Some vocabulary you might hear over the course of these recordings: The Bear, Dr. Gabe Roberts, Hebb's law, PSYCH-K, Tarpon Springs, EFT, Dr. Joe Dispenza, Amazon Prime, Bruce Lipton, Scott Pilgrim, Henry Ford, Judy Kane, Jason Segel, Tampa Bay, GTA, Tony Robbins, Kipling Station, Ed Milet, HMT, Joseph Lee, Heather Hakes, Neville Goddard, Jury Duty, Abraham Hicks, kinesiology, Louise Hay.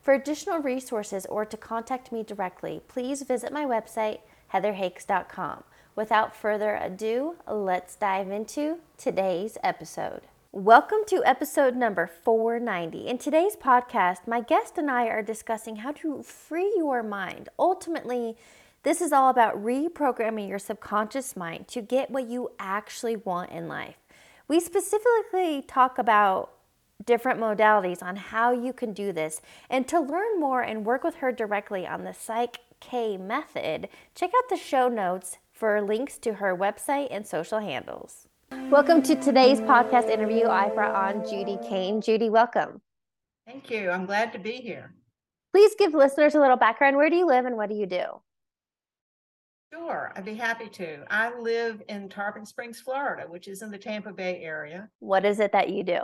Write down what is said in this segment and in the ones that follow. For additional resources or to contact me directly, please visit my website, heatherhakes.com. Without further ado, let's dive into today's episode. Welcome to episode number 490. In today's podcast, my guest and I are discussing how to free your mind. Ultimately, this is all about reprogramming your subconscious mind to get what you actually want in life. We specifically talk about different modalities on how you can do this. And to learn more and work with her directly on the PSYCH-K method, check out the show notes for links to her website and social handles. Welcome to today's podcast interview. I brought on Judy Kane. Judy, welcome. Thank you. I'm glad to be here. Please give listeners a little background. Where do you live and what do you do? Sure, I'd be happy to. I live in Tarpon Springs, Florida, which is in the Tampa Bay area. What is it that you do?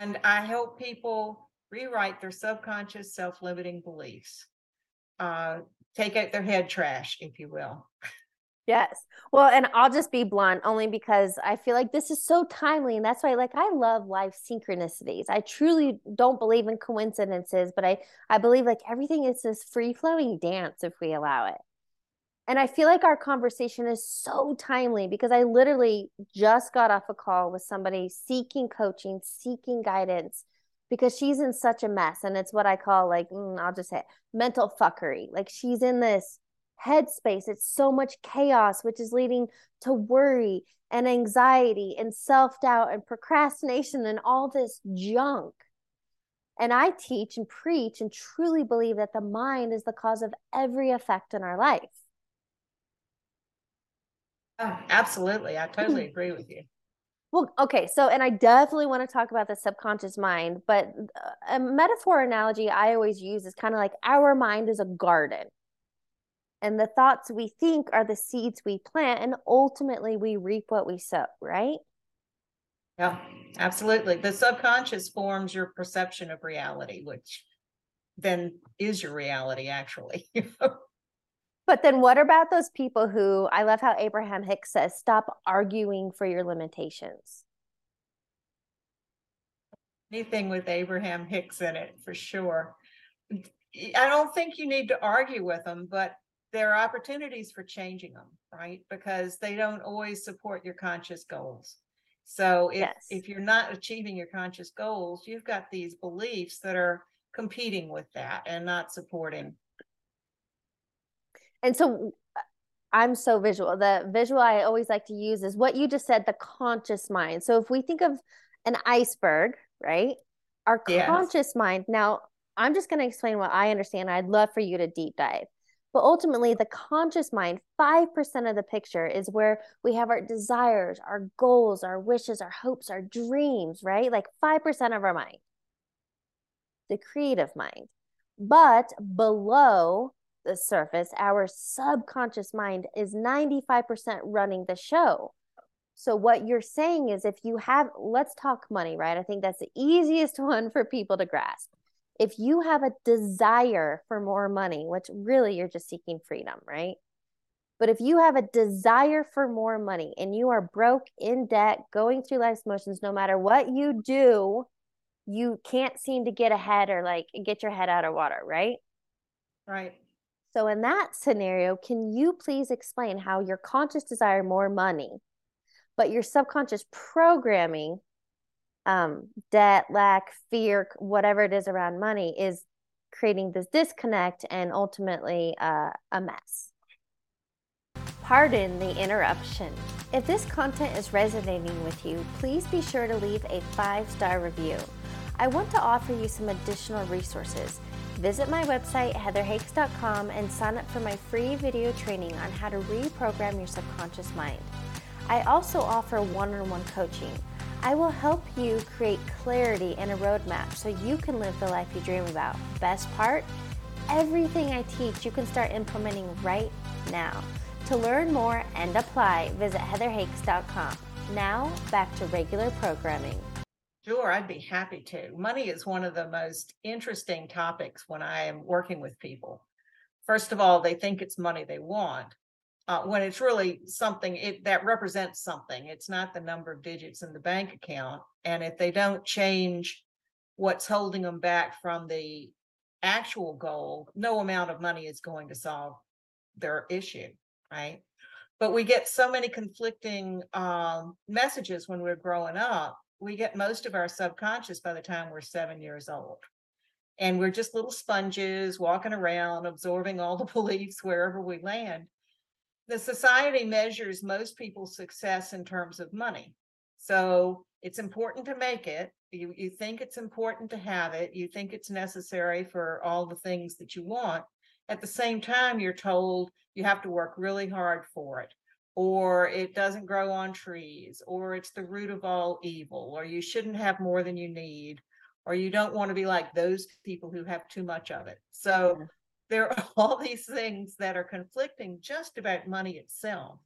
And I help people rewrite their subconscious self-limiting beliefs. Take out their head trash, if you will. Yes. Well, and I'll just be blunt only because I feel like this is so timely. And that's why I love life synchronicities. I truly don't believe in coincidences, but I believe everything is this free-flowing dance if we allow it. And I feel like our conversation is so timely because I literally just got off a call with somebody seeking coaching, seeking guidance, because she's in such a mess. And it's what I call I'll just say it, mental fuckery. She's in this headspace. It's so much chaos, which is leading to worry and anxiety and self-doubt and procrastination and all this junk. And I teach and preach and truly believe that the mind is the cause of every effect in our life. Oh, absolutely. I totally agree with you. Well, okay. So, and I definitely want to talk about the subconscious mind, but a metaphor analogy I always use is kind of our mind is a garden, and the thoughts we think are the seeds we plant, and ultimately we reap what we sow, right? Yeah, absolutely. The subconscious forms your perception of reality, which then is your reality, actually. But then what about those people who, I love how Abraham Hicks says, stop arguing for your limitations. Anything with Abraham Hicks in it, for sure. I don't think you need to argue with them, but there are opportunities for changing them, right? Because they don't always support your conscious goals. So if you're not achieving your conscious goals, you've got these beliefs that are competing with that and not supporting. And so I'm so visual. The visual I always like to use is what you just said, the conscious mind. So if we think of an iceberg, right? Our conscious mind. Now, I'm just going to explain what I understand. I'd love for you to deep dive. But ultimately, the conscious mind, 5% of the picture is where we have our desires, our goals, our wishes, our hopes, our dreams, right? 5% of our mind, the creative mind. But below the surface, our subconscious mind is 95% running the show. So what you're saying is let's talk money, right? I think that's the easiest one for people to grasp. If you have a desire for more money, which really you're just seeking freedom, right? But if you have a desire for more money and you are broke, in debt, going through life's motions, no matter what you do, you can't seem to get ahead or get your head out of water, right? Right. So in that scenario, can you please explain how your conscious desire more money, but your subconscious programming, debt, lack, fear, whatever it is around money, is creating this disconnect and ultimately a mess? Pardon the interruption. If this content is resonating with you, please be sure to leave a 5-star review. I want to offer you some additional resources. Visit my website, heatherhakes.com, and sign up for my free video training on how to reprogram your subconscious mind. I also offer one-on-one coaching. I will help you create clarity and a roadmap so you can live the life you dream about. Best part, everything I teach you can start implementing right now. To learn more and apply, visit heatherhakes.com. Now, back to regular programming. Sure, I'd be happy to. Money is one of the most interesting topics when I am working with people. First of all, they think it's money they want, when it's really something that represents something. It's not the number of digits in the bank account. And if they don't change what's holding them back from the actual goal, no amount of money is going to solve their issue, right? But we get so many conflicting messages when we're growing up. We get most of our subconscious by the time we're 7 years old. And we're just little sponges walking around, absorbing all the beliefs wherever we land. The society measures most people's success in terms of money. So it's important to make it. You think it's important to have it. You think it's necessary for all the things that you want. At the same time, you're told you have to work really hard for it, or it doesn't grow on trees, or it's the root of all evil, or you shouldn't have more than you need, or you don't want to be like those people who have too much of it. So there are all these things that are conflicting just about money itself.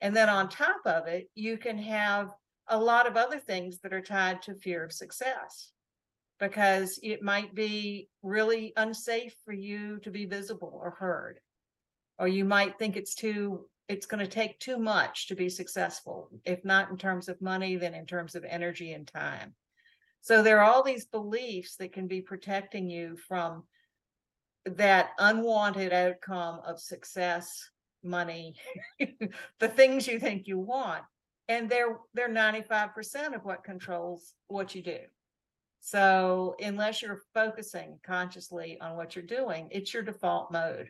And then on top of it, you can have a lot of other things that are tied to fear of success, because it might be really unsafe for you to be visible or heard, or you might think it's going to take too much to be successful, if not in terms of money, then in terms of energy and time. So there are all these beliefs that can be protecting you from that unwanted outcome of success, money, the things you think you want. And they're 95% of what controls what you do. So unless you're focusing consciously on what you're doing, it's your default mode.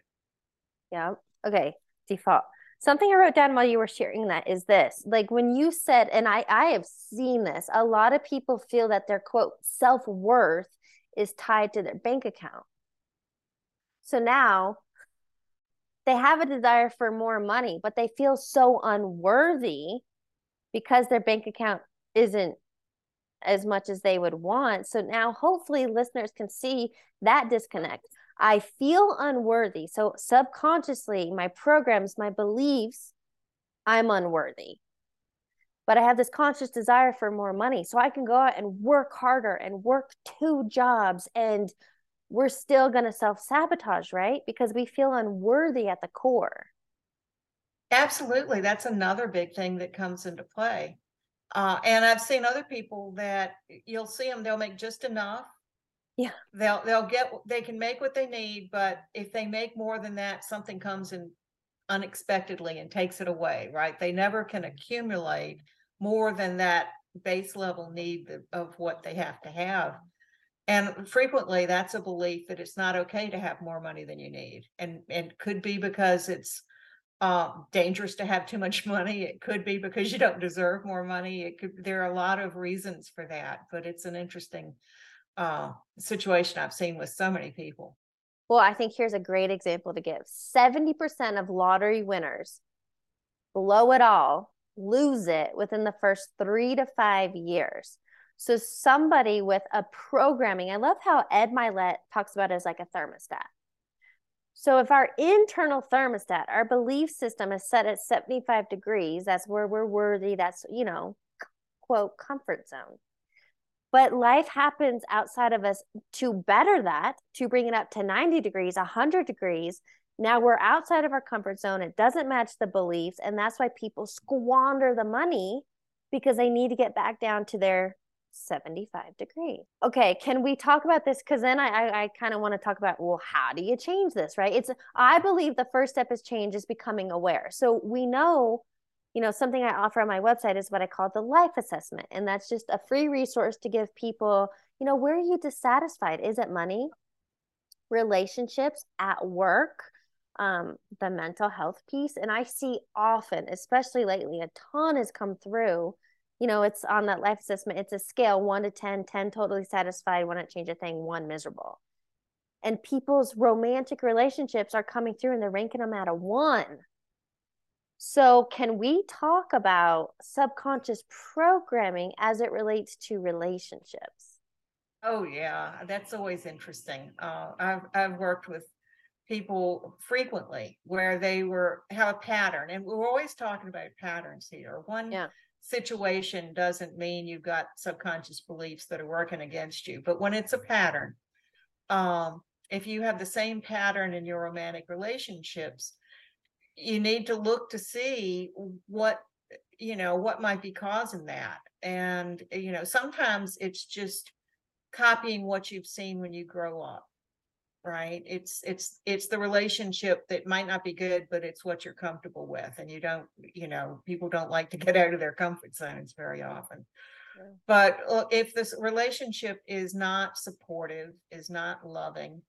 Yeah. Okay. Default. Something I wrote down while you were sharing that is this, like when you said, and I have seen this, a lot of people feel that their quote self-worth is tied to their bank account. So now they have a desire for more money, but they feel so unworthy because their bank account isn't as much as they would want. So now hopefully listeners can see that disconnect. I feel unworthy. So subconsciously, my programs, my beliefs, I'm unworthy. But I have this conscious desire for more money. So I can go out and work harder and work 2 jobs. And we're still going to self-sabotage, right? Because we feel unworthy at the core. Absolutely. That's another big thing that comes into play. And I've seen other people that you'll see them, they'll make just enough. Yeah, they can make what they need, but if they make more than that, something comes in unexpectedly and takes it away, right? They never can accumulate more than that base level need of what they have to have. And frequently that's a belief that it's not okay to have more money than you need. And could be because it's dangerous to have too much money. It could be because you don't deserve more money. There are a lot of reasons for that, but it's an interesting situation I've seen with so many people. Well, I think here's a great example to give. 70% of lottery winners blow it all, lose it within the first 3 to 5 years. So somebody with a programming, I love how Ed Milet talks about it as like a thermostat. So if our internal thermostat, our belief system is set at 75 degrees, that's where we're worthy, that's, you know, quote, comfort zone. But life happens outside of us to better that, to bring it up to 90 degrees, 100 degrees. Now we're outside of our comfort zone. It doesn't match the beliefs. And that's why people squander the money, because they need to get back down to their 75 degree. Okay, can we talk about this? Because then I kind of want to talk about, well, how do you change this, right? I believe the first step is change is becoming aware. So we know, you know, something I offer on my website is what I call the life assessment. And that's just a free resource to give people, you know, where are you dissatisfied? Is it money, relationships, at work, the mental health piece? And I see often, especially lately, a ton has come through. You know, it's on that life assessment. It's a scale 1 to 10, 10 totally satisfied, wouldn't change a thing, 1 miserable. And people's romantic relationships are coming through and they're ranking them at a 1. So can we talk about subconscious programming as it relates to relationships? Oh, yeah, that's always interesting. I've worked with people frequently where they have a pattern, and we're always talking about patterns here. One situation doesn't mean you've got subconscious beliefs that are working against you, but when it's a pattern, if you have the same pattern in your romantic relationships, you need to look to see what might be causing that. And, sometimes it's just copying what you've seen when you grow up, right? It's the relationship that might not be good, but it's what you're comfortable with. And you don't, people don't like to get out of their comfort zones very often. Yeah. But if this relationship is not supportive, is not loving,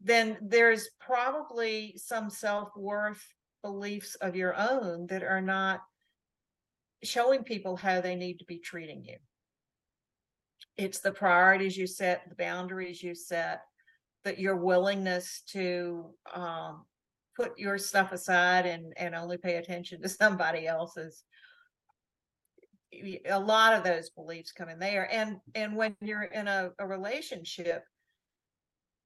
then there's probably some self-worth beliefs of your own that are not showing people how they need to be treating you. It's the priorities you set, the boundaries you set, that your willingness to put your stuff aside and only pay attention to somebody else's. A lot of those beliefs come in there. And when you're in a relationship,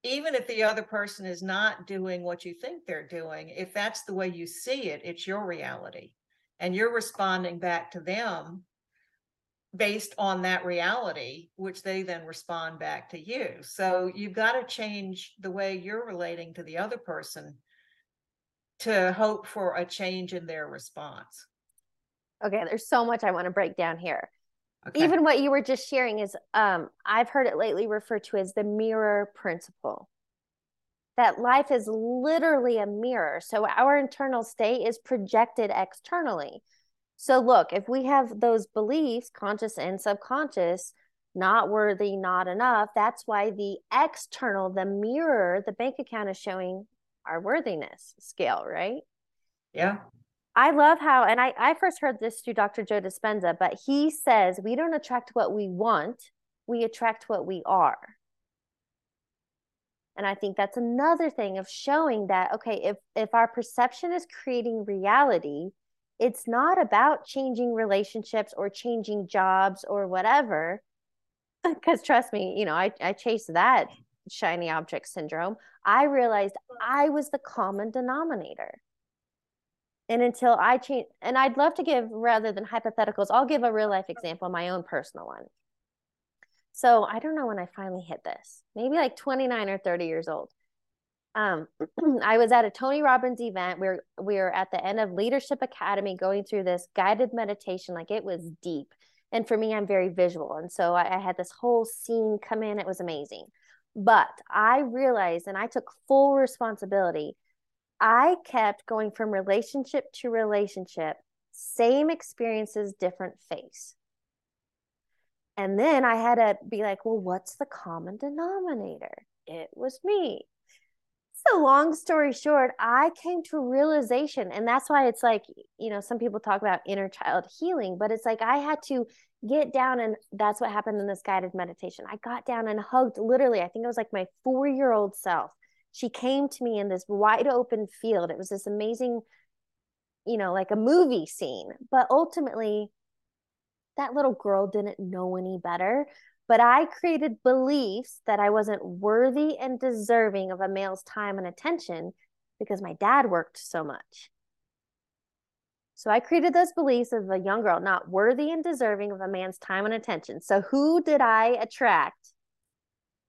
even if the other person is not doing what you think they're doing, if that's the way you see it, it's your reality. And you're responding back to them based on that reality, which they then respond back to you. So you've got to change the way you're relating to the other person to hope for a change in their response. Okay, there's so much I want to break down here. Okay. Even what you were just sharing is, I've heard it lately referred to as the mirror principle, that life is literally a mirror. So our internal state is projected externally. So look, if we have those beliefs, conscious and subconscious, not worthy, not enough, that's why the external, the mirror, the bank account is showing our worthiness scale, right? Yeah. I love how, and I first heard this through Dr. Joe Dispenza, but he says, we don't attract what we want, we attract what we are. And I think that's another thing of showing that, okay, if our perception is creating reality, it's not about changing relationships or changing jobs or whatever. Because trust me, I chased that shiny object syndrome. I realized I was the common denominator. And until I change, and I'd love to give, rather than hypotheticals, I'll give a real life example, my own personal one. So I don't know when I finally hit this, maybe like 29 or 30 years old. I was at a Tony Robbins event where we were at the end of Leadership Academy going through this guided meditation, like it was deep. And for me, I'm very visual. And so I had this whole scene come in. It was amazing. But I realized, and I took full responsibility, I kept going from relationship to relationship, same experiences, different face. And then I had to be like, well, what's the common denominator? It was me. So long story short, I came to a realization, and that's why it's like, some people talk about inner child healing, but it's like I had to get down, and that's what happened in this guided meditation. I got down and hugged, literally, I think it was like my 4-year-old self. She came to me in this wide open field. It was this amazing, like a movie scene. But ultimately, that little girl didn't know any better. But I created beliefs that I wasn't worthy and deserving of a male's time and attention because my dad worked so much. So I created those beliefs of a young girl, not worthy and deserving of a man's time and attention. So who did I attract?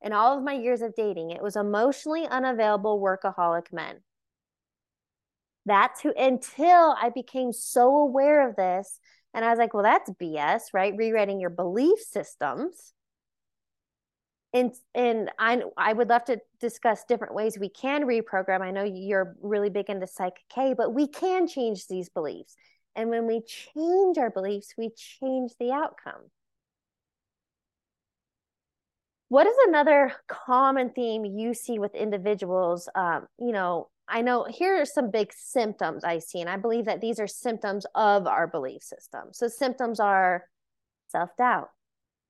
In all of my years of dating, it was emotionally unavailable workaholic men. That's who, until I became so aware of this. And I was like, well, that's BS, right? Rewriting your belief systems. And I would love to discuss different ways we can reprogram. I know you're really big into PSYCH-K, but we can change these beliefs. And when we change our beliefs, we change the outcome. What is another common theme you see with individuals? I know here are some big symptoms I see, and I believe that these are symptoms of our belief system. So symptoms are self-doubt,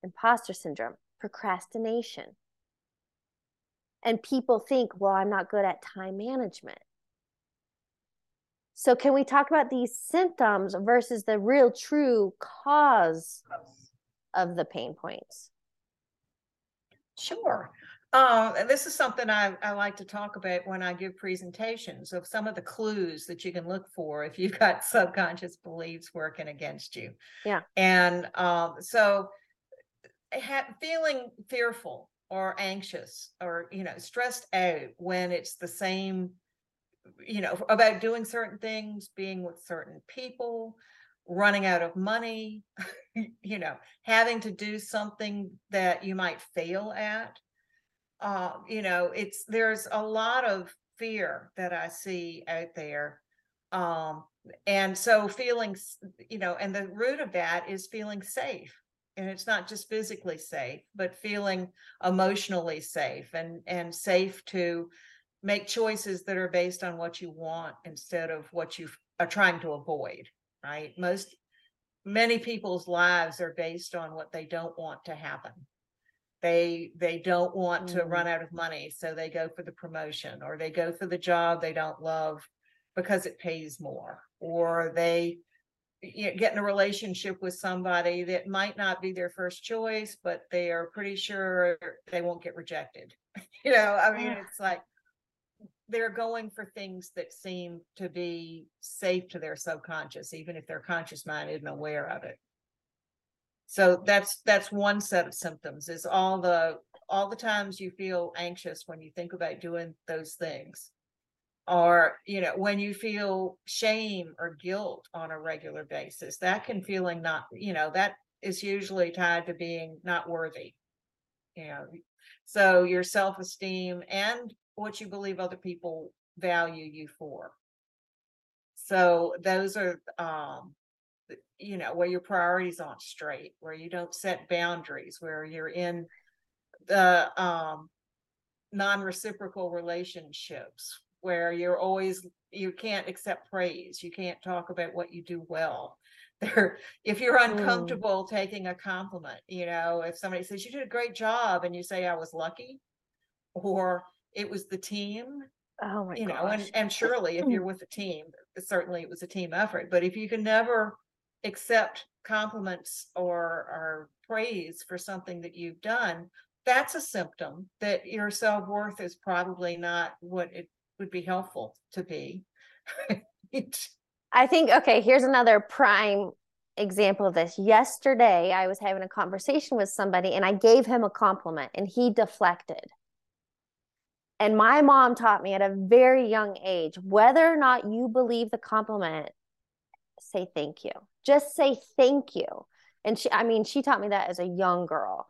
imposter syndrome, procrastination. And people think, well, I'm not good at time management. So can we talk about these symptoms versus the real true cause of the pain points? Sure. And this is something I like to talk about when I give presentations of some of the clues that you can look for if you've got subconscious beliefs working against you. Yeah. And so feeling fearful or anxious or, you know, stressed out when it's the same, you know, about doing certain things, being with certain people, running out of money, you know, having to do something that you might fail at. You know, there's a lot of fear that I see out there. And so feeling, you know, and the root of that is feeling safe. And it's not just physically safe, but feeling emotionally safe and safe to make choices that are based on what you want instead of what you are trying to avoid, right? Many people's lives are based on what they don't want to happen. They don't want to run out of money, so they go for the promotion, or they go for the job they don't love because it pays more, or they get in a relationship with somebody that might not be their first choice, but they are pretty sure they won't get rejected. You know, I mean, it's like they're going for things that seem to be safe to their subconscious, even if their conscious mind isn't aware of it. So that's one set of symptoms, is all the times you feel anxious when you think about doing those things, or, you know, when you feel shame or guilt on a regular basis, that can feeling not, you know, that is usually tied to being not worthy, you know, so your self-esteem and what you believe other people value you for. So those are, you know, where your priorities aren't straight, where you don't set boundaries, where you're in the non-reciprocal relationships, where you can't accept praise, you can't talk about what you do well. If you're uncomfortable taking a compliment, you know, if somebody says you did a great job and you say I was lucky, or it was the team. Oh my gosh. You know, and surely if you're with a team, certainly it was a team effort, but if you can never accept compliments or praise for something that you've done, that's a symptom that your self-worth is probably not what it would be helpful to be. I think, okay, here's another prime example of this. Yesterday, I was having a conversation with somebody and I gave him a compliment and he deflected. And my mom taught me at a very young age, whether or not you believe the compliment, say thank you. Just say thank you. And she taught me that as a young girl.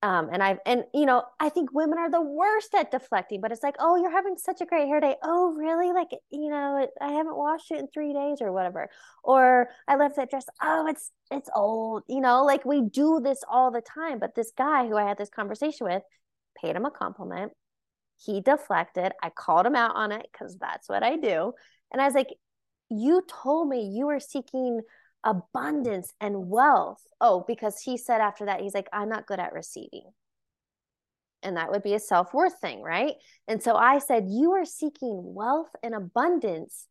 And you know, I think women are the worst at deflecting, but it's like, oh, you're having such a great hair day. Oh, really? Like, you know, I haven't washed it in 3 days or whatever. Or I left that dress. Oh, it's old. You know, like we do this all the time. But this guy who I had this conversation with, paid him a compliment. He deflected. I called him out on it because that's what I do. And I was like, you told me you were seeking abundance and wealth. Oh, because he said after that, he's like, I'm not good at receiving. And that would be a self-worth thing, right? And so I said, you are seeking wealth and abundance.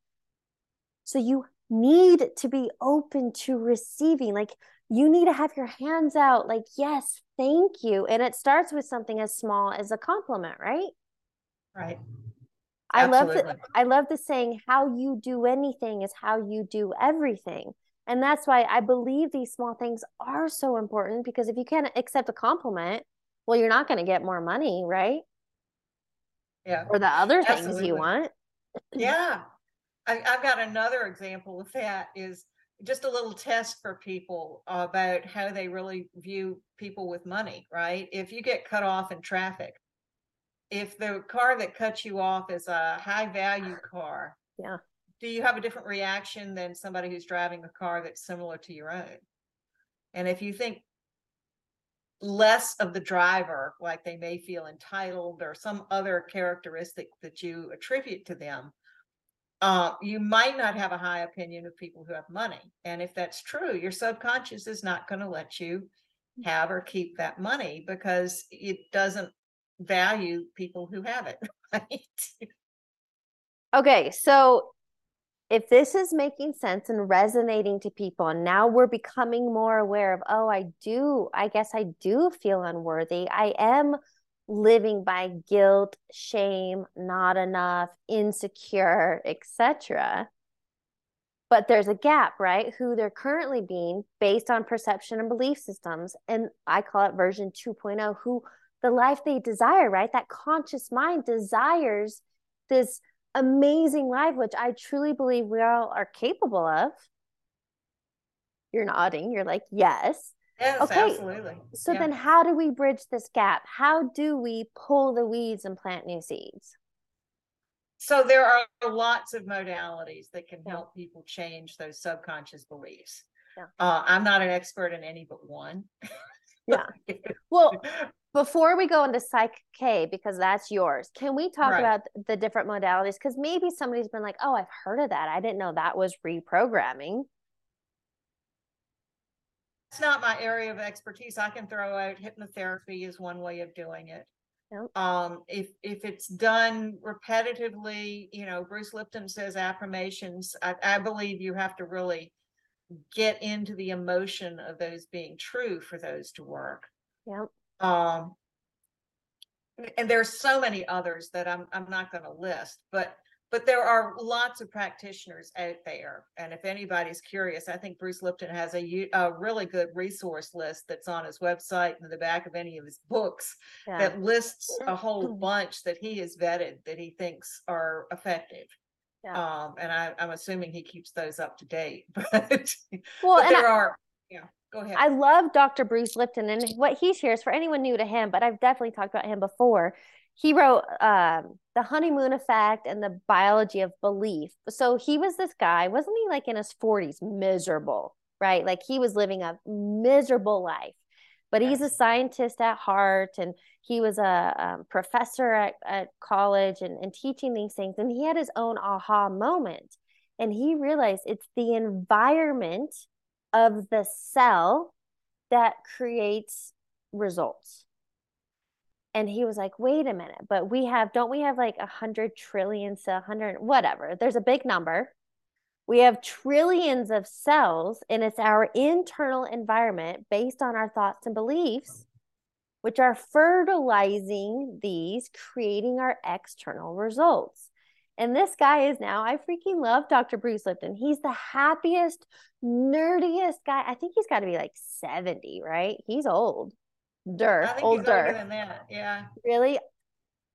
So you need to be open to receiving. Like, you need to have your hands out. Like, yes, thank you. And it starts with something as small as a compliment, right? Right. I love the saying, how you do anything is how you do everything. And that's why I believe these small things are so important, because if you can't accept a compliment, well, you're not going to get more money, right? Yeah. Or the other things you want. Yeah. I've got another example of that, is just a little test for people about how they really view people with money, right? If you get cut off in traffic, if the car that cuts you off is a high value car, yeah, do you have a different reaction than somebody who's driving a car that's similar to your own? And if you think less of the driver, like they may feel entitled or some other characteristic that you attribute to them, you might not have a high opinion of people who have money. And if that's true, your subconscious is not going to let you have or keep that money because it doesn't value people who have it, right? Okay, so if this is making sense and resonating to people, and now we're becoming more aware of, oh, I guess I do feel unworthy. I am living by guilt, shame, not enough, insecure, etc. But there's a gap, right? Who they're currently being based on perception and belief systems. And I call it version 2.0, who the life they desire, right? That conscious mind desires this amazing life, which I truly believe we all are capable of. You're nodding. You're like, yes. Yes, okay. Absolutely. So then how do we bridge this gap? How do we pull the weeds and plant new seeds? So there are lots of modalities that can help people change those subconscious beliefs. Yeah. I'm not an expert in any but one. Yeah. Well, before we go into PSYCH-K, because that's yours, can we talk about the different modalities? Because maybe somebody's been like, oh, I've heard of that. I didn't know that was reprogramming. It's not my area of expertise. I can throw out hypnotherapy is one way of doing it. Yep. If it's done repetitively, you know, Bruce Lipton says affirmations. I believe you have to really get into the emotion of those being true for those to work. Yep. And there's so many others that I'm not going to list, but there are lots of practitioners out there. And if anybody's curious, I think Bruce Lipton has a really good resource list that's on his website and in the back of any of his books that lists a whole bunch that he has vetted that he thinks are effective. Yeah. And I'm assuming he keeps those up to date. But, well, but go ahead. I love Dr. Bruce Lipton and what he shares for anyone new to him, but I've definitely talked about him before. He wrote The Honeymoon Effect and the Biology of Belief. So he was this guy, wasn't he, like in his 40s, miserable, right? Like he was living a miserable life, but he's a scientist at heart. And he was a professor at college and teaching these things. And he had his own aha moment. And he realized it's the environment of the cell that creates results. And he was like, wait a minute, but don't we have like 100 trillion, 100, whatever. There's a big number. We have trillions of cells, and it's our internal environment based on our thoughts and beliefs, which are fertilizing these, creating our external results. And this guy is now, I freaking love Dr. Bruce Lipton. He's the happiest, nerdiest guy. I think he's got to be like 70, right? He's old. Older than that. Yeah. Really?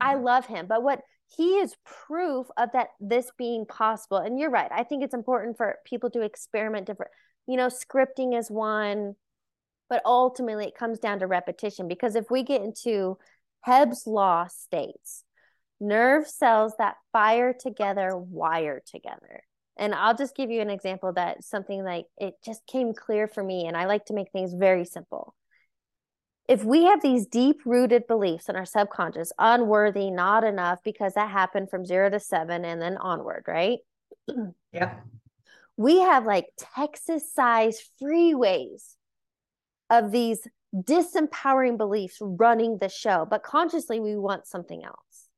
I love him. But what he is proof of that this being possible. And you're right. I think it's important for people to experiment different, you know, scripting is one, but ultimately it comes down to repetition, because if we get into Hebb's law states, nerve cells that fire together, wire together. And I'll just give you an example that something like it just came clear for me. And I like to make things very simple. If we have these deep-rooted beliefs in our subconscious, unworthy, not enough, because that happened from 0 to 7 and then onward, right? Yeah. We have like Texas-sized freeways of these disempowering beliefs running the show, but consciously we want something else.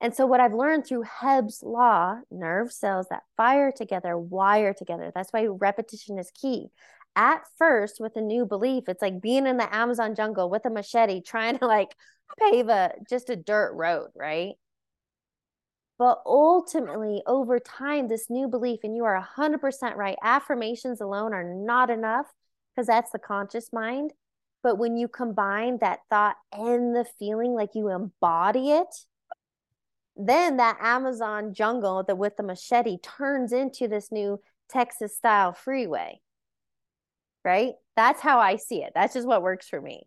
And so what I've learned through Hebb's law, nerve cells that fire together, wire together. That's why repetition is key. At first, with a new belief, it's like being in the Amazon jungle with a machete, trying to like pave just a dirt road, right? But ultimately, over time, this new belief, and you are 100% right, affirmations alone are not enough, because that's the conscious mind. But when you combine that thought and the feeling, like you embody it, then that Amazon jungle with the machete turns into this new Texas-style freeway. Right? That's how I see it. That's just what works for me.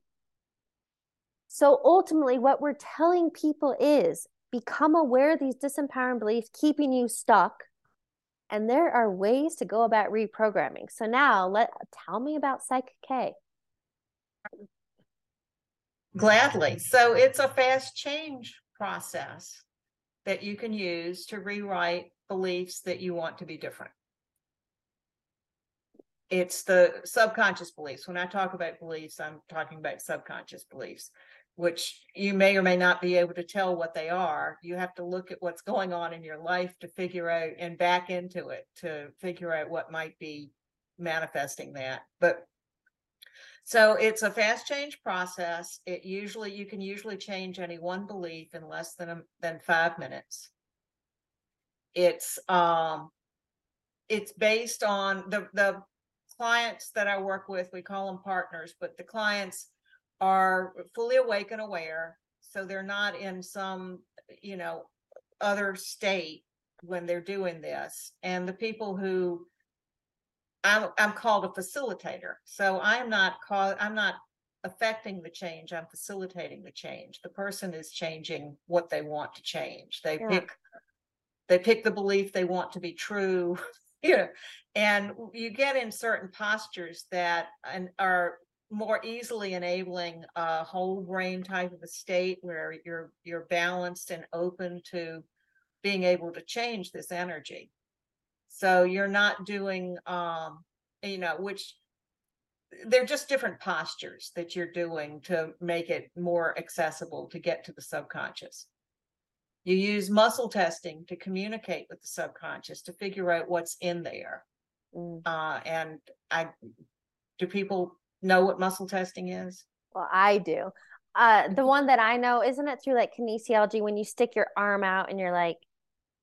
So ultimately, what we're telling people is become aware of these disempowering beliefs keeping you stuck. And there are ways to go about reprogramming. So now tell me about PSYCH-K. Gladly. So it's a fast change process that you can use to rewrite beliefs that you want to be different. It's the subconscious beliefs. When I talk about beliefs, I'm talking about subconscious beliefs. which you may or may not be able to tell what they are. You have to look at what's going on in your life to figure out, and back into it to figure out what might be manifesting that. But so it's a fast change process. It usually, you can usually change any one belief in less than 5 minutes. It's based on the clients that I work with. We call them partners, but the clients are fully awake and aware. So they're not in some, you know, other state when they're doing this. And the people who, I'm called a facilitator. So I'm not affecting the change. I'm facilitating the change. The person is changing what they want to change. They pick the belief they want to be true, you know, and you get in certain postures that are more easily enabling a whole brain type of a state where you're balanced and open to being able to change this energy. So you're not doing, you know, which they're just different postures that you're doing to make it more accessible to get to the subconscious. You use muscle testing to communicate with the subconscious to figure out what's in there. Do people know what muscle testing is? Well, I do. The one that I know, isn't it through like kinesiology when you stick your arm out and you're like,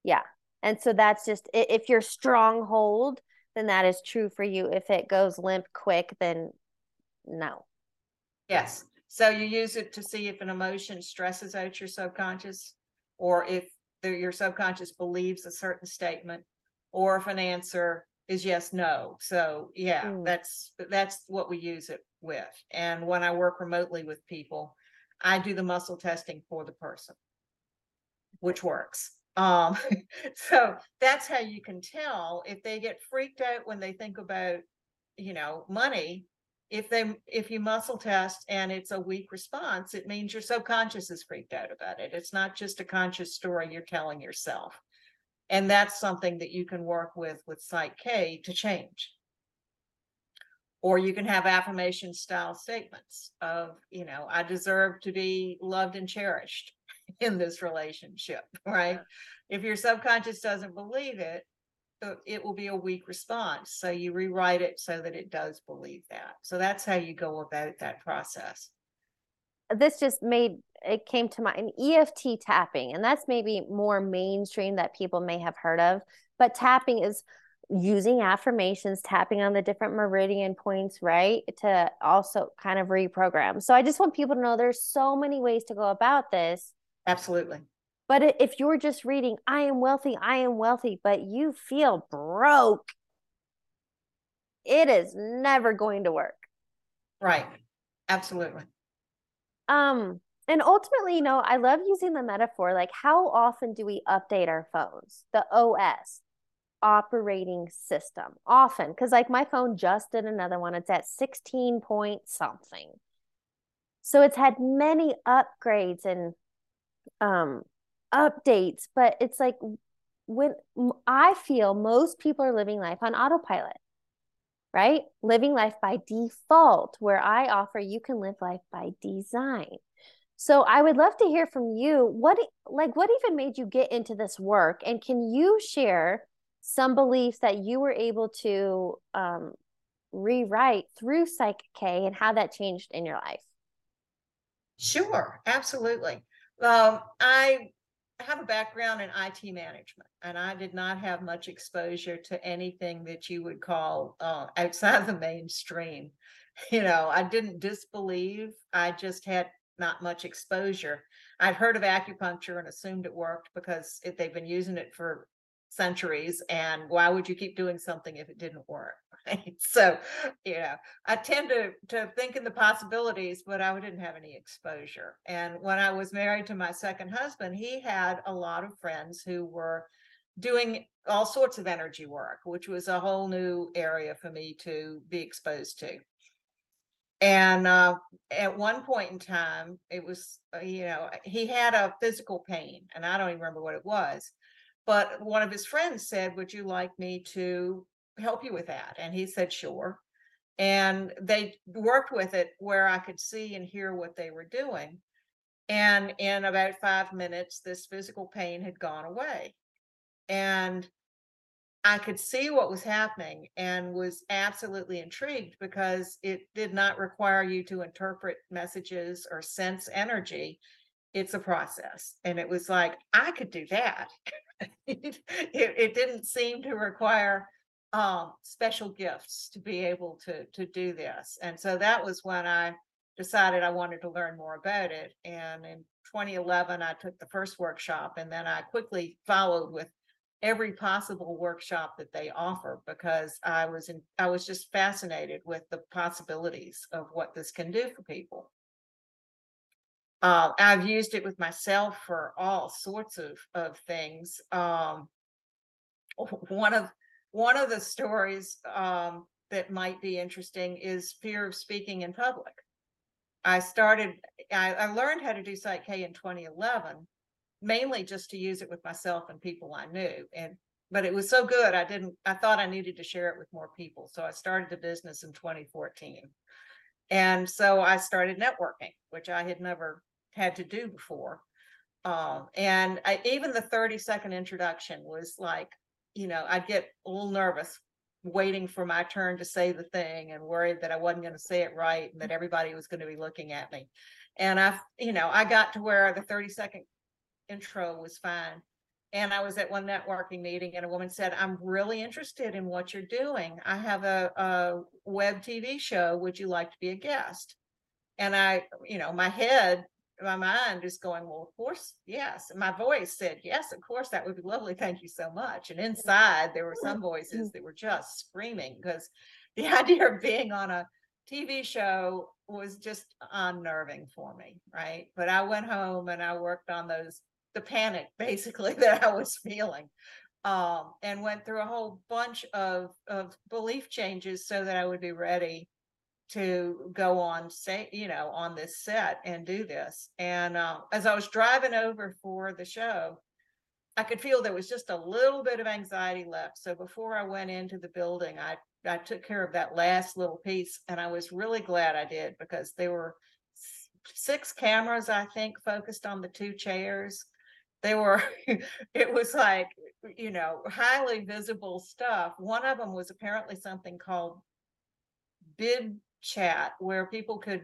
yeah. And so that's just, if you're stronghold, then that is true for you. If it goes limp quick, then no. Yes. So you use it to see if an emotion stresses out your subconscious, or if your subconscious believes a certain statement, or if an answer is yes, no. So yeah, that's what we use it with. And when I work remotely with people, I do the muscle testing for the person, which works. So that's how you can tell if they get freaked out when they think about, you know, money. If you muscle test and it's a weak response, it means your subconscious is freaked out about it. It's not just a conscious story you're telling yourself. And that's something that you can work with PSYCH-K to change. Or you can have affirmation style statements of, you know, I deserve to be loved and cherished in this relationship, right? Yeah. If your subconscious doesn't believe it, it will be a weak response. So you rewrite it so that it does believe that. So that's how you go about that process. This just came to mind, EFT tapping, and that's maybe more mainstream that people may have heard of, but tapping is using affirmations, tapping on the different meridian points, right? To also kind of reprogram. So I just want people to know there's so many ways to go about this. Absolutely. But if you're just reading, I am wealthy, but you feel broke, it is never going to work. Right. Absolutely. And ultimately, you know, I love using the metaphor, like how often do we update our phones? The OS, operating system, often. 'Cause like my phone just did another one. It's at 16 point something. So it's had many upgrades and updates, but it's like when I feel most people are living life on autopilot, right? Living life by default, where I offer you can live life by design. So I would love to hear from you. What even made you get into this work? And can you share some beliefs that you were able to rewrite through PSYCH-K and how that changed in your life? Sure, absolutely. I have a background in IT management, and I did not have much exposure to anything that you would call outside the mainstream. You know, I didn't disbelieve. I just had not much exposure. I'd heard of acupuncture and assumed it worked because they've been using it for centuries, and why would you keep doing something if it didn't work? Right? So, you know, I tend to think in the possibilities, but I didn't have any exposure. And when I was married to my second husband, he had a lot of friends who were doing all sorts of energy work, which was a whole new area for me to be exposed to. And at one point in time, it was, you know, he had a physical pain, and I don't even remember what it was. But one of his friends said, would you like me to help you with that? And he said, sure. And they worked with it where I could see and hear what they were doing. And in about 5 minutes, this physical pain had gone away. And I could see what was happening and was absolutely intrigued, because it did not require you to interpret messages or sense energy. It's a process. And it was like, I could do that. It didn't seem to require special gifts to be able to do this. And so that was when I decided I wanted to learn more about it. And in 2011, I took the first workshop, and then I quickly followed with every possible workshop that they offer, because I was just fascinated with the possibilities of what this can do for people. I've used it with myself for all sorts of things. One of the stories that might be interesting is fear of speaking in public. I learned how to do PSYCH-K in 2011, mainly just to use it with myself and people I knew. But it was so good, I thought I needed to share it with more people. So I started the business in 2014. And so I started networking, which I had never had to do before. Even the 30-second introduction was like, I'd get a little nervous waiting for my turn to say the thing, and worried that I wasn't going to say it right and that everybody was going to be looking at me. And I got to where the 30-second intro was fine. And I was at one networking meeting, and a woman said, "I'm really interested in what you're doing. I have a web TV show. Would you like to be a guest?" And my mind is going, well, of course, yes. And my voice said, yes, of course, that would be lovely. Thank you so much. And inside there were some voices that were just screaming, because the idea of being on a TV show was just unnerving for me, right? But I went home and I worked on the panic, basically, that I was feeling, and went through a whole bunch of belief changes so that I would be ready to go on, on this set and do this. And as I was driving over for the show, I could feel there was just a little bit of anxiety left. So before I went into the building, I took care of that last little piece, and I was really glad I did, because there were 6 cameras, I think, focused on the 2 chairs. They were, it was like, highly visible stuff. One of them was apparently something called bid chat, where people could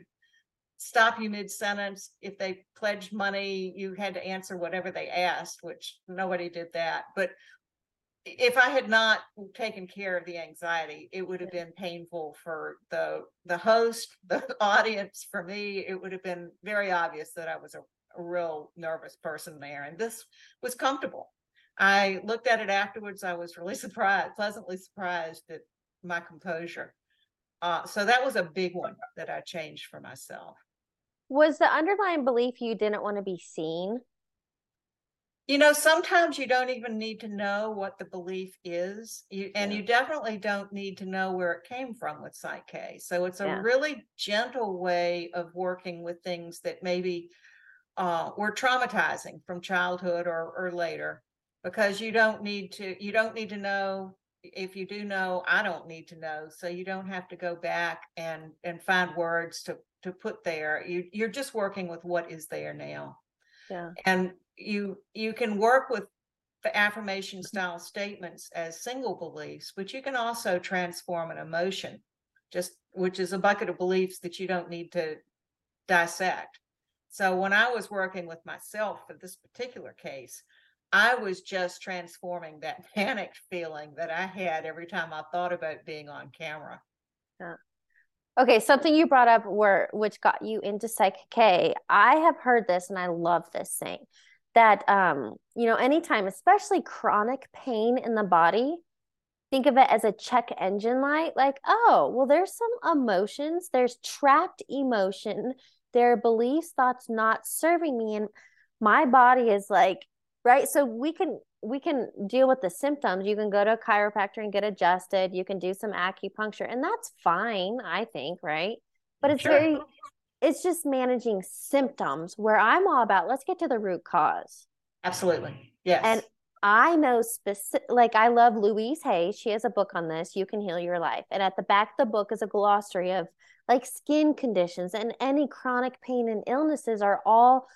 stop you mid-sentence. If they pledged money, you had to answer whatever they asked, which nobody did that. But if I had not taken care of the anxiety, it would have been painful for the host, the audience, for me. It would have been very obvious that I was a real nervous person there. And this was comfortable. I looked at it afterwards. I was really pleasantly surprised at my composure. So that was a big one that I changed for myself. Was the underlying belief you didn't want to be seen? Sometimes you don't even need to know what the belief is. You definitely don't need to know where it came from with PSYCH-K. So it's a really gentle way of working with things that maybe were traumatizing from childhood or later, because you don't need to know. If you do know, I don't need to know. So you don't have to go back and find words to put there. You're just working with what is there now. Yeah. And you can work with the affirmation style statements as single beliefs, but you can also transform an emotion, which is a bucket of beliefs that you don't need to dissect. So when I was working with myself for this particular case, I was just transforming that panicked feeling that I had every time I thought about being on camera. Yeah. Okay, something you brought up which got you into PSYCH-K. I have heard this and I love this saying that, anytime, especially chronic pain in the body, think of it as a check engine light. Like, oh, well, there's some emotions, there's trapped emotion, there are beliefs, thoughts not serving me. And my body is like, right. So we can deal with the symptoms. You can go to a chiropractor and get adjusted. You can do some acupuncture, and that's fine, I think. Right. But it's it's just managing symptoms, where I'm all about, let's get to the root cause. Absolutely. Yes. And I know I love Louise Hay. She has a book on this, You Can Heal Your Life. And at the back of the book is a glossary of skin conditions, and any chronic pain and illnesses are all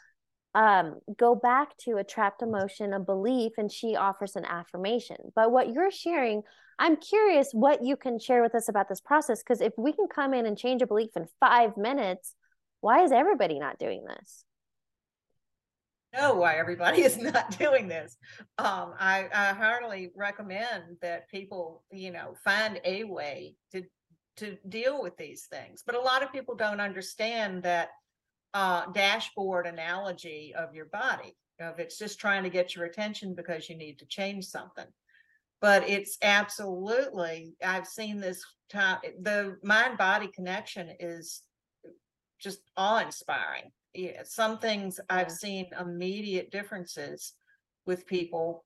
go back to a trapped emotion, a belief, and she offers an affirmation. But what you're sharing, I'm curious what you can share with us about this process, because if we can come in and change a belief in 5 minutes, why is everybody not doing this? Know why everybody is not doing this. I heartily recommend that people, you know, find a way to deal with these things. But a lot of people don't understand that dashboard analogy of your body, of it's just trying to get your attention because you need to change something. But it's absolutely, I've seen this time, the mind-body connection is just awe-inspiring. Yeah, some things I've seen immediate differences with people.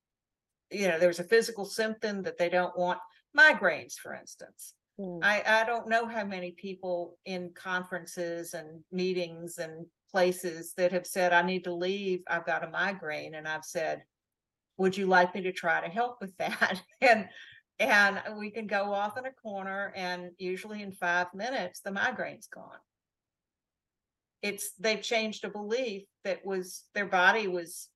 You know, there's a physical symptom that they don't want, migraines, for instance. I don't know how many people in conferences and meetings and places that have said, I need to leave, I've got a migraine. And I've said, would you like me to try to help with that? And we can go off in a corner, and usually in 5 minutes, the migraine's gone. They've changed a belief that was their body was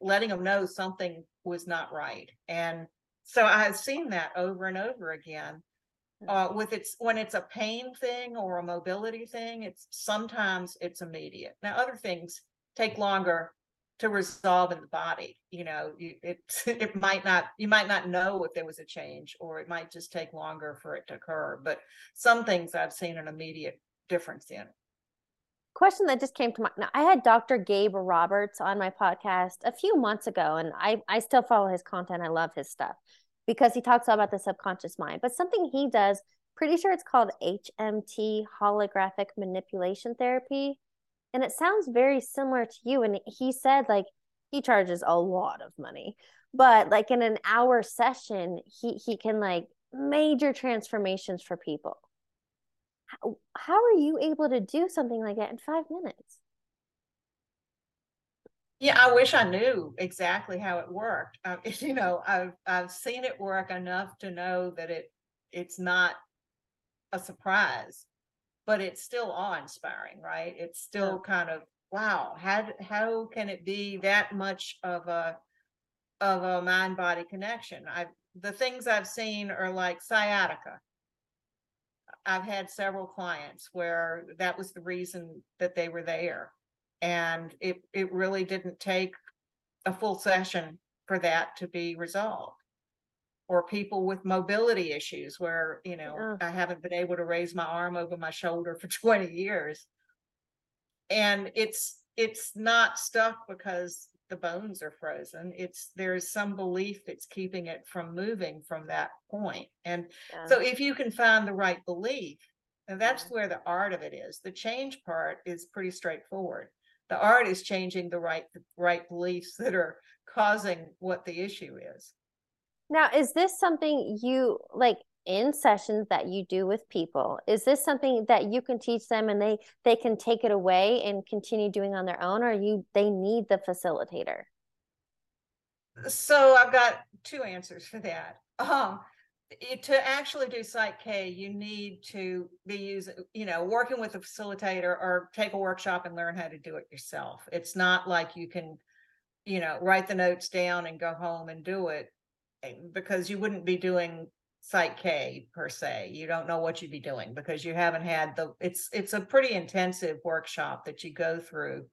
letting them know something was not right. And so I've seen that over and over again. When it's a pain thing or a mobility thing, sometimes it's immediate. Now other things take longer to resolve in the body. You know, you might not know if there was a change, or it might just take longer for it to occur. But some things I've seen an immediate difference in. Question that just came to mind. Now, I had Dr. Gabe Roberts on my podcast a few months ago, and I still follow his content. I love his stuff because he talks all about the subconscious mind. But something he does, pretty sure it's called HMT, holographic manipulation therapy. And it sounds very similar to you. And he said, like, he charges a lot of money, but like in an hour session, he can like major transformations for people. How are you able to do something like that in 5 minutes? Yeah, I wish I knew exactly how it worked. You know, I've seen it work enough to know that it's not a surprise, but it's still awe-inspiring, right? It's still kind of, wow, how can it be that much of a mind-body connection? The things I've seen are like sciatica. I've had several clients where that was the reason that they were there. And it really didn't take a full session for that to be resolved. Or people with mobility issues where, you know, I haven't been able to raise my arm over my shoulder for 20 years. And it's not stuck because the bones are frozen. There's some belief that's keeping it from moving from that point. And so if you can find the right belief, and that's where the art of it is. The change part is pretty straightforward. The art is changing the right beliefs that are causing what the issue is. Now, is this something you like in sessions that you do with people? Is this something that you can teach them and they can take it away and continue doing on their own, or they need the facilitator? So I've got two answers for that. To actually do PSYCH-K, you need to be working with a facilitator or take a workshop and learn how to do it yourself. It's not like you can, you know, write the notes down and go home and do it, because you wouldn't be doing PSYCH-K per se. You don't know what you'd be doing because you haven't had it's a pretty intensive workshop that you go through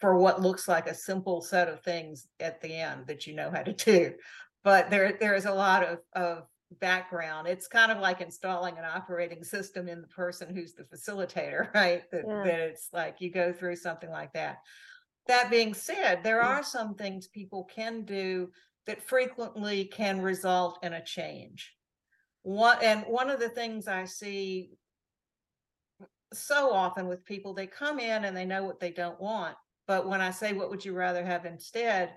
for what looks like a simple set of things at the end that you know how to do. But there is a lot of background. It's kind of like installing an operating system in the person who's the facilitator, right? That it's like you go through something like that. That being said, there are some things people can do that frequently can result in a change. One of the things I see so often with people, they come in and they know what they don't want. But when I say, what would you rather have instead?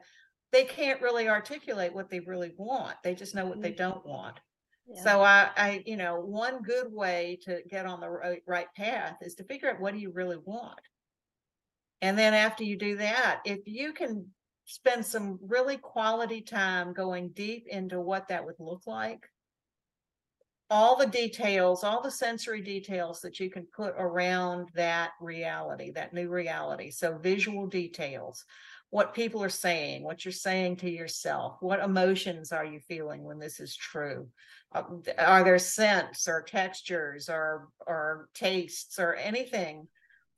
They can't really articulate what they really want. They just know what they don't want. Yeah. So I one good way to get on the right path is to figure out what do you really want. And then after you do that, if you can spend some really quality time going deep into what that would look like, all the details, all the sensory details that you can put around that reality, that new reality. So visual details, what people are saying, what you're saying to yourself, what emotions are you feeling when this is true? Are there scents or textures or tastes or anything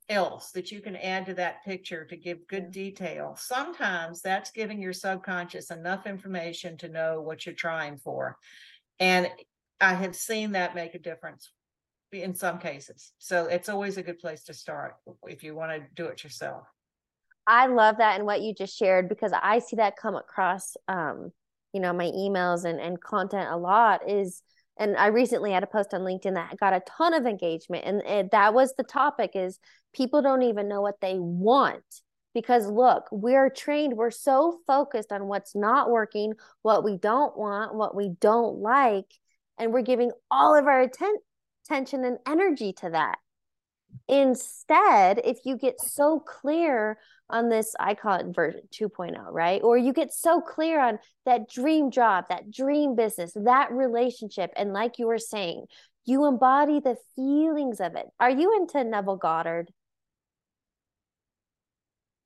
else that you can add to that picture to give good detail? Sometimes that's giving your subconscious enough information to know what you're trying for. And I have seen that make a difference in some cases. So it's always a good place to start if you want to do it yourself. I love that and what you just shared, because I see that come across, you know, my emails and content a lot is, and I recently had a post on LinkedIn that got a ton of engagement. And that was the topic is people don't even know what they want. Because look, we're trained, we're so focused on what's not working, what we don't want, what we don't like. And we're giving all of our attention and energy to that. Instead, if you get so clear on this, I call it version 2.0, right? Or you get so clear on that dream job, that dream business, that relationship. And like you were saying, you embody the feelings of it. Are you into Neville Goddard?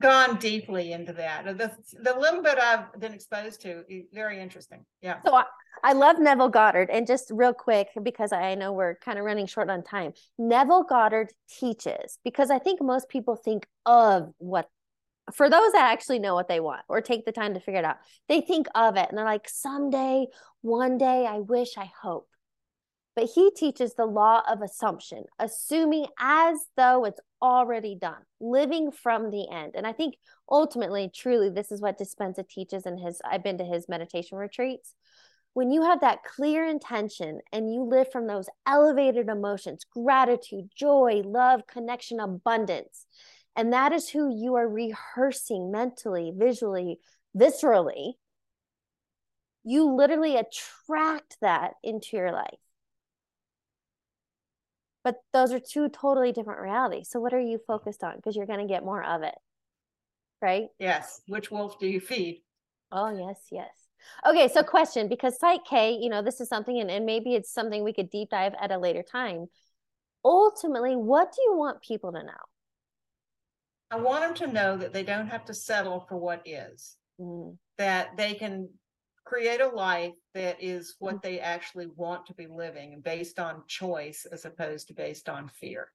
Gone deeply into that. The little bit I've been exposed to is very interesting. Yeah. So I love Neville Goddard. And just real quick, because I know we're kind of running short on time, Neville Goddard teaches, because I think most people think of what, for those that actually know what they want or take the time to figure it out, they think of it and they're like, someday, one day, I wish, I hope. But he teaches the law of assumption, assuming as though it's already done, living from the end. And I think ultimately, truly, this is what Dispenza teaches in his, I've been to his meditation retreats. When you have that clear intention and you live from those elevated emotions, gratitude, joy, love, connection, abundance, and that is who you are rehearsing mentally, visually, viscerally, you literally attract that into your life. But those are two totally different realities. So what are you focused on? Because you're going to get more of it, right? Yes. Which wolf do you feed? Oh, yes, yes. Okay, so question, because PSYCH-K, you know, this is something, and maybe it's something we could deep dive at a later time. Ultimately, what do you want people to know? I want them to know that they don't have to settle for what is, that they can create a life that is what they actually want to be living, based on choice as opposed to based on fear.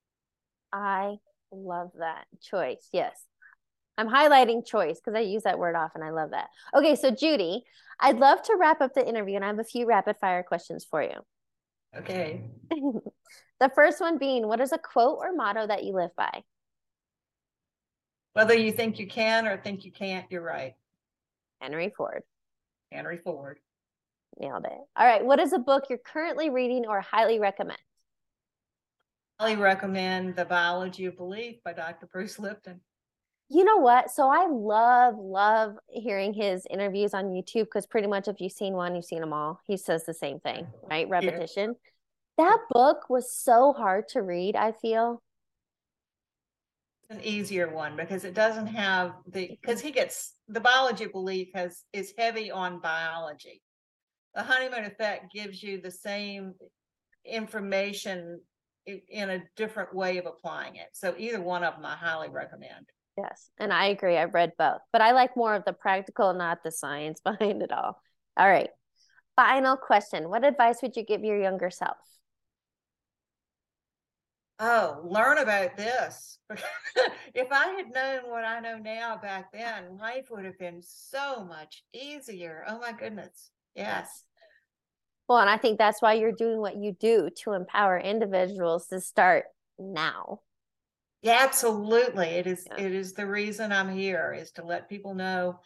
I love that. Choice, yes. I'm highlighting choice because I use that word often. I love that. Okay, so Judy, I'd love to wrap up the interview, and I have a few rapid fire questions for you. Okay. The first one being, what is a quote or motto that you live by? Whether you think you can or think you can't, you're right. Henry Ford. Henry Ford. Nailed it. All right. What is a book you're currently reading or highly recommend? I highly recommend The Biology of Belief by Dr. Bruce Lipton. You know what? So I love hearing his interviews on YouTube, because pretty much if you've seen one, you've seen them all. He says the same thing, right? Repetition. Yeah. That book was so hard to read, I feel. An easier one, because it doesn't have the, because he gets, The Biology of Belief is heavy on biology. The honeymoon effect gives you the same information in a different way of applying it. So either one of them I highly recommend. Yes, and I agree. I've read both, but I like more of the practical, not the science behind it all. All right. Final question. What advice would you give your younger self? Oh, learn about this. If I had known what I know now back then, life would have been so much easier. Oh, my goodness. Yes. Well, and I think that's why you're doing what you do, to empower individuals to start now. Yeah, absolutely. It is. Yeah. It is the reason I'm here, is to let people know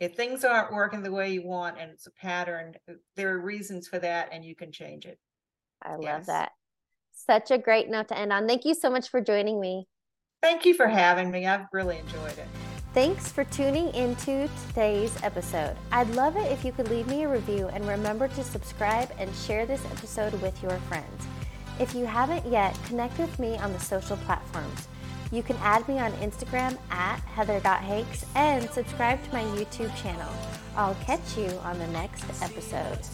if things aren't working the way you want and it's a pattern, there are reasons for that and you can change it. I love that. Such a great note to end on. Thank you so much for joining me. Thank you for having me. I've really enjoyed it. Thanks for tuning into today's episode. I'd love it if you could leave me a review, and remember to subscribe and share this episode with your friends. If you haven't yet, connect with me on the social platforms. You can add me on Instagram at heather.hakes and subscribe to my YouTube channel. I'll catch you on the next episode.